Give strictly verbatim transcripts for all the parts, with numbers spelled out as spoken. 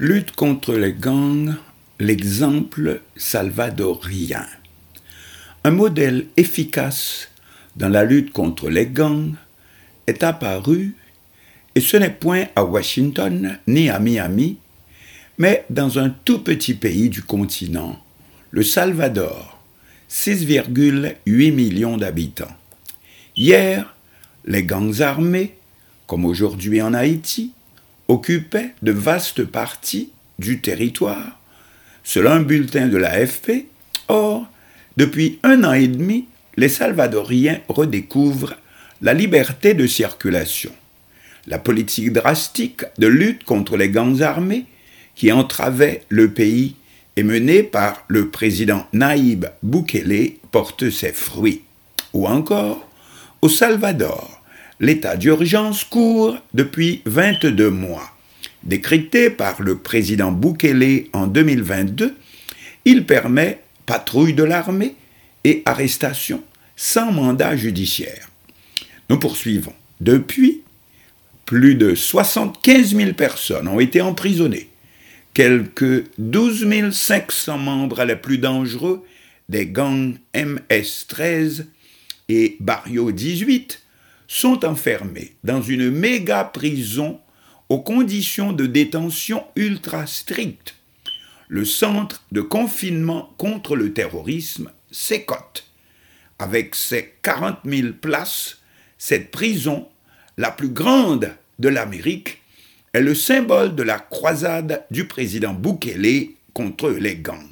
Lutte contre les gangs, l'exemple salvadorien. Un modèle efficace dans la lutte contre les gangs est apparu, et ce n'est point à Washington ni à Miami, mais dans un tout petit pays du continent, le Salvador, six virgule huit millions d'habitants. Hier, les gangs armés, comme aujourd'hui en Haïti, occupaient de vastes parties du territoire, selon un bulletin de l'A F P. Or, depuis un an et demi, les Salvadoriens redécouvrent la liberté de circulation. La politique drastique de lutte contre les gangs armés qui entravait le pays et menée par le président Nayib Bukele porte ses fruits. Ou encore, au Salvador, l'état d'urgence court depuis vingt-deux mois. Décrété par le président Bukele en deux mille vingt-deux, il permet patrouille de l'armée et arrestation sans mandat judiciaire. Nous poursuivons. Depuis, plus de soixante-quinze mille personnes ont été emprisonnées. Quelques douze mille cinq cents membres les plus dangereux des gangs M S treize et Barrio dix-huit sont enfermés dans une méga prison aux conditions de détention ultra strictes. Le centre de confinement contre le terrorisme, Cecot. Avec ses quarante mille places, cette prison, la plus grande de l'Amérique, est le symbole de la croisade du président Bukele contre les gangs.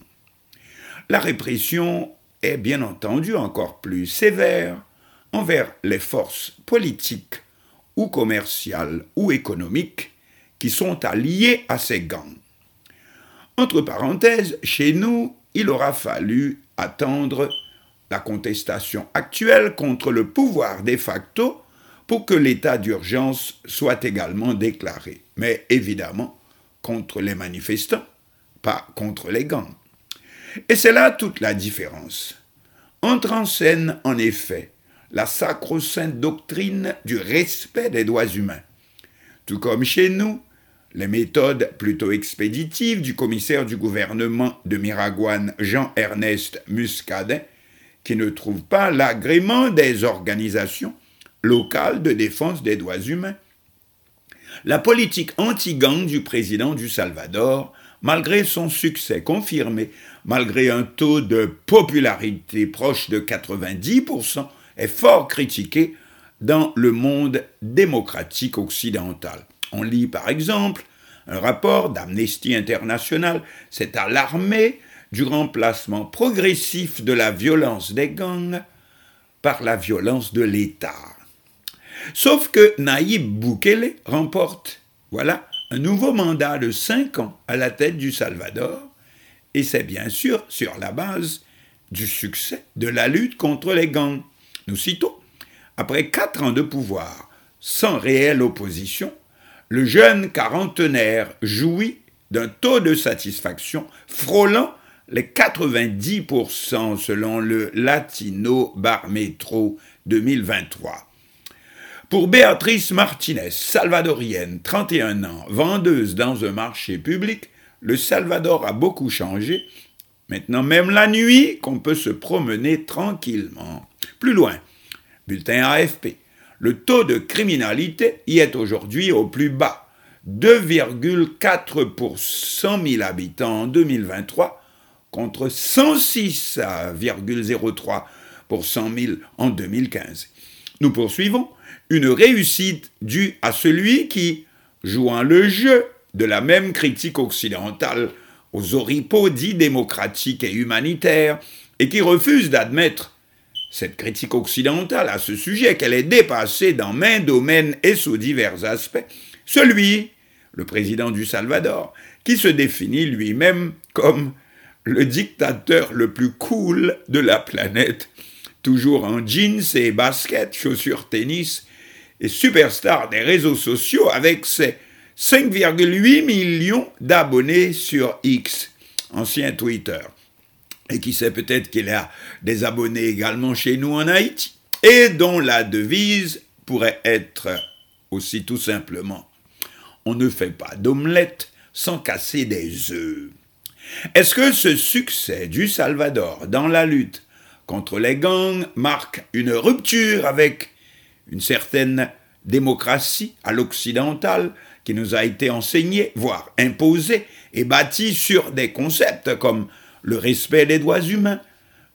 La répression est bien entendu encore plus sévère envers les forces politiques ou commerciales ou économiques qui sont alliées à ces gangs. Entre parenthèses, chez nous, il aura fallu attendre la contestation actuelle contre le pouvoir de facto pour que l'état d'urgence soit également déclaré, mais évidemment contre les manifestants, pas contre les gangs. Et c'est là toute la différence. Entre en scène, en effet, la sacro-sainte doctrine du respect des droits humains. Tout comme chez nous, les méthodes plutôt expéditives du commissaire du gouvernement de Miragoâne, Jean-Ernest Muscadin, qui ne trouve pas l'agrément des organisations locales de défense des droits humains. La politique anti-gang du président du Salvador, malgré son succès confirmé, malgré un taux de popularité proche de quatre-vingt-dix pour cent, est fort critiquée dans le monde démocratique occidental. On lit par exemple un rapport d'Amnesty International s'est alarmé du remplacement progressif de la violence des gangs par la violence de l'État. Sauf que Nayib Bukele remporte, voilà, un nouveau mandat de cinq ans à la tête du Salvador, et c'est bien sûr sur la base du succès de la lutte contre les gangs. Nous citons, après quatre ans de pouvoir sans réelle opposition, le jeune quarantenaire jouit d'un taux de satisfaction frôlant les quatre-vingt-dix pour cent selon le Latino Baromètre deux mille vingt-trois. Pour Beatrice Martinez, salvadorienne, trente et un ans, vendeuse dans un marché public, le Salvador a beaucoup changé. Maintenant, même la nuit, qu'on peut se promener tranquillement. Plus loin, bulletin A F P, le taux de criminalité y est aujourd'hui au plus bas, deux virgule quatre pour cent mille habitants en deux mille vingt-trois, contre cent six virgule zéro trois pour cent mille en deux mille quinze. Nous poursuivons une réussite due à celui qui, jouant le jeu de la même critique occidentale aux oripeaux dits démocratiques et humanitaires, et qui refuse d'admettre cette critique occidentale à ce sujet qu'elle est dépassée dans maints domaines et sous divers aspects, celui, le président du Salvador, qui se définit lui-même comme le dictateur le plus cool de la planète, toujours en jeans et baskets, chaussures tennis et superstar des réseaux sociaux avec ses cinq virgule huit millions d'abonnés sur X, ancien Twitter, et qui sait peut-être qu'il a des abonnés également chez nous en Haïti, et dont la devise pourrait être aussi tout simplement « On ne fait pas d'omelette sans casser des œufs. Est-ce que ce succès du Salvador dans la lutte contre les gangs marque une rupture avec une certaine démocratie à l'occidentale qui nous a été enseignée, voire imposée, et bâtie sur des concepts comme le respect des droits humains,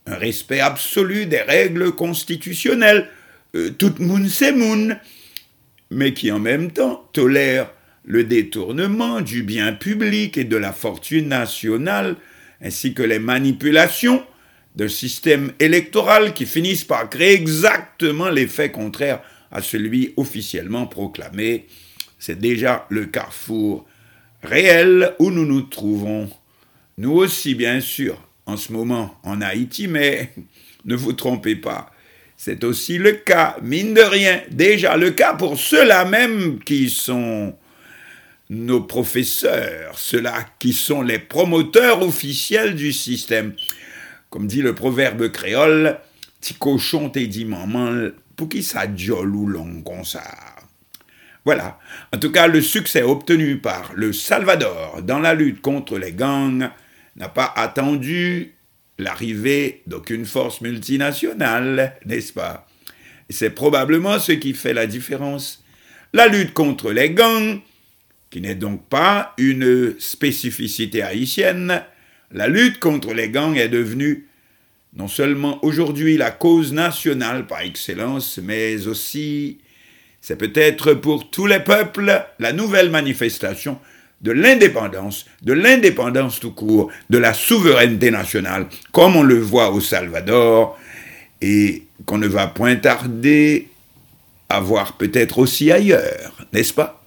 un respect absolu des règles constitutionnelles, euh, tout moun c'est moun, mais qui en même temps tolère le détournement du bien public et de la fortune nationale, ainsi que les manipulations d'un système électoral qui finissent par créer exactement l'effet contraire à celui officiellement proclamé. C'est déjà le carrefour réel où nous nous trouvons. Nous aussi, bien sûr, en ce moment en Haïti, mais ne vous trompez pas, c'est aussi le cas, mine de rien, déjà le cas pour ceux-là même qui sont nos professeurs, ceux-là qui sont les promoteurs officiels du système. Comme dit le proverbe créole, « Ti cochon te dit maman, pour qui ça jol ou long comme ça ?» Voilà, en tout cas, le succès obtenu par le Salvador dans la lutte contre les gangs n'a pas attendu l'arrivée d'aucune force multinationale, n'est-ce pas? C'est probablement ce qui fait la différence. La lutte contre les gangs, qui n'est donc pas une spécificité haïtienne, la lutte contre les gangs est devenue non seulement aujourd'hui la cause nationale par excellence, mais aussi, c'est peut-être pour tous les peuples, la nouvelle manifestation de l'indépendance, de l'indépendance tout court, de la souveraineté nationale, comme on le voit au Salvador, et qu'on ne va point tarder à voir peut-être aussi ailleurs, n'est-ce pas ?